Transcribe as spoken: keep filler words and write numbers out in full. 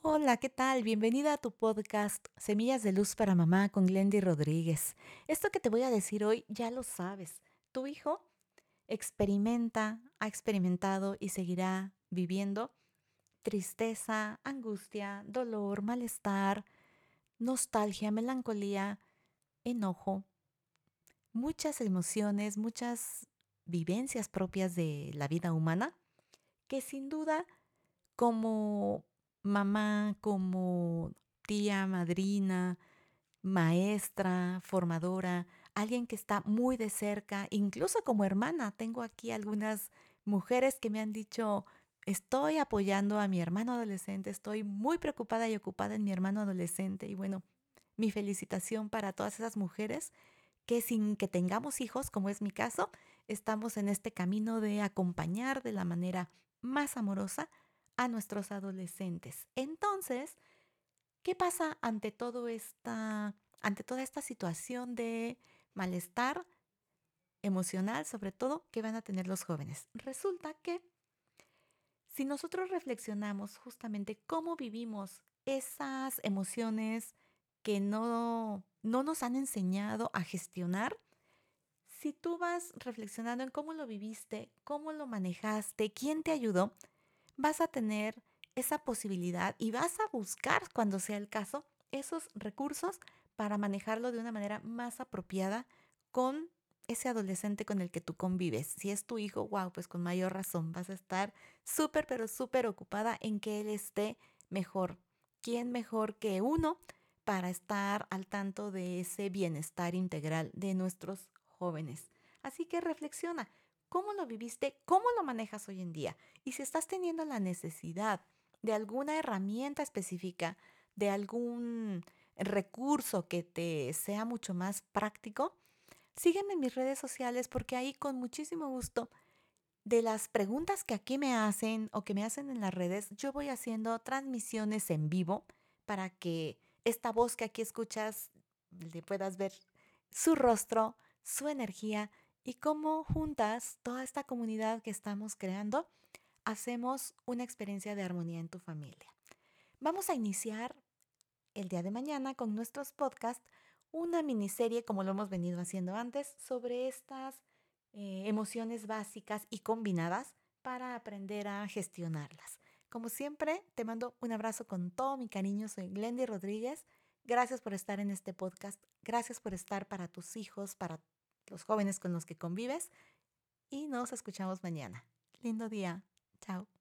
Hola, ¿qué tal? Bienvenida a tu podcast Semillas de Luz para Mamá con Glendy Rodríguez. Esto que te voy a decir hoy ya lo sabes. Tu hijo experimenta, ha experimentado y seguirá viviendo tristeza, angustia, dolor, malestar, nostalgia, melancolía, enojo. Muchas emociones, muchas vivencias propias de la vida humana que sin duda como mamá, como tía, madrina, maestra, formadora, alguien que está muy de cerca, incluso como hermana. Tengo aquí algunas mujeres que me han dicho, estoy apoyando a mi hermano adolescente, estoy muy preocupada y ocupada en mi hermano adolescente. Y bueno, mi felicitación para todas esas mujeres que sin que tengamos hijos, como es mi caso, estamos en este camino de acompañar de la manera más amorosa a nuestros adolescentes. Entonces, ¿qué pasa ante todo esta, ante toda esta situación de malestar emocional, sobre todo, que van a tener los jóvenes? Resulta que si nosotros reflexionamos justamente cómo vivimos esas emociones que no, no nos han enseñado a gestionar, si tú vas reflexionando en cómo lo viviste, cómo lo manejaste, quién te ayudó, vas a tener esa posibilidad y vas a buscar, cuando sea el caso, esos recursos para manejarlo de una manera más apropiada con ese adolescente con el que tú convives. Si es tu hijo, wow, pues con mayor razón vas a estar súper, pero súper ocupada en que él esté mejor. ¿Quién mejor que uno para estar al tanto de ese bienestar integral de nuestros jóvenes? Así que reflexiona. ¿Cómo lo viviste? ¿Cómo lo manejas hoy en día? Y si estás teniendo la necesidad de alguna herramienta específica, de algún recurso que te sea mucho más práctico, sígueme en mis redes sociales porque ahí con muchísimo gusto de las preguntas que aquí me hacen o que me hacen en las redes, yo voy haciendo transmisiones en vivo para que esta voz que aquí escuchas le puedas ver su rostro, su energía y cómo juntas toda esta comunidad que estamos creando, hacemos una experiencia de armonía en tu familia. Vamos a iniciar el día de mañana con nuestros podcasts, una miniserie como lo hemos venido haciendo antes, sobre estas eh, emociones básicas y combinadas para aprender a gestionarlas. Como siempre, te mando un abrazo con todo mi cariño. Soy Glendy Rodríguez. Gracias por estar en este podcast. Gracias por estar para tus hijos, para los jóvenes con los que convives, y nos escuchamos mañana. Lindo día. Chao.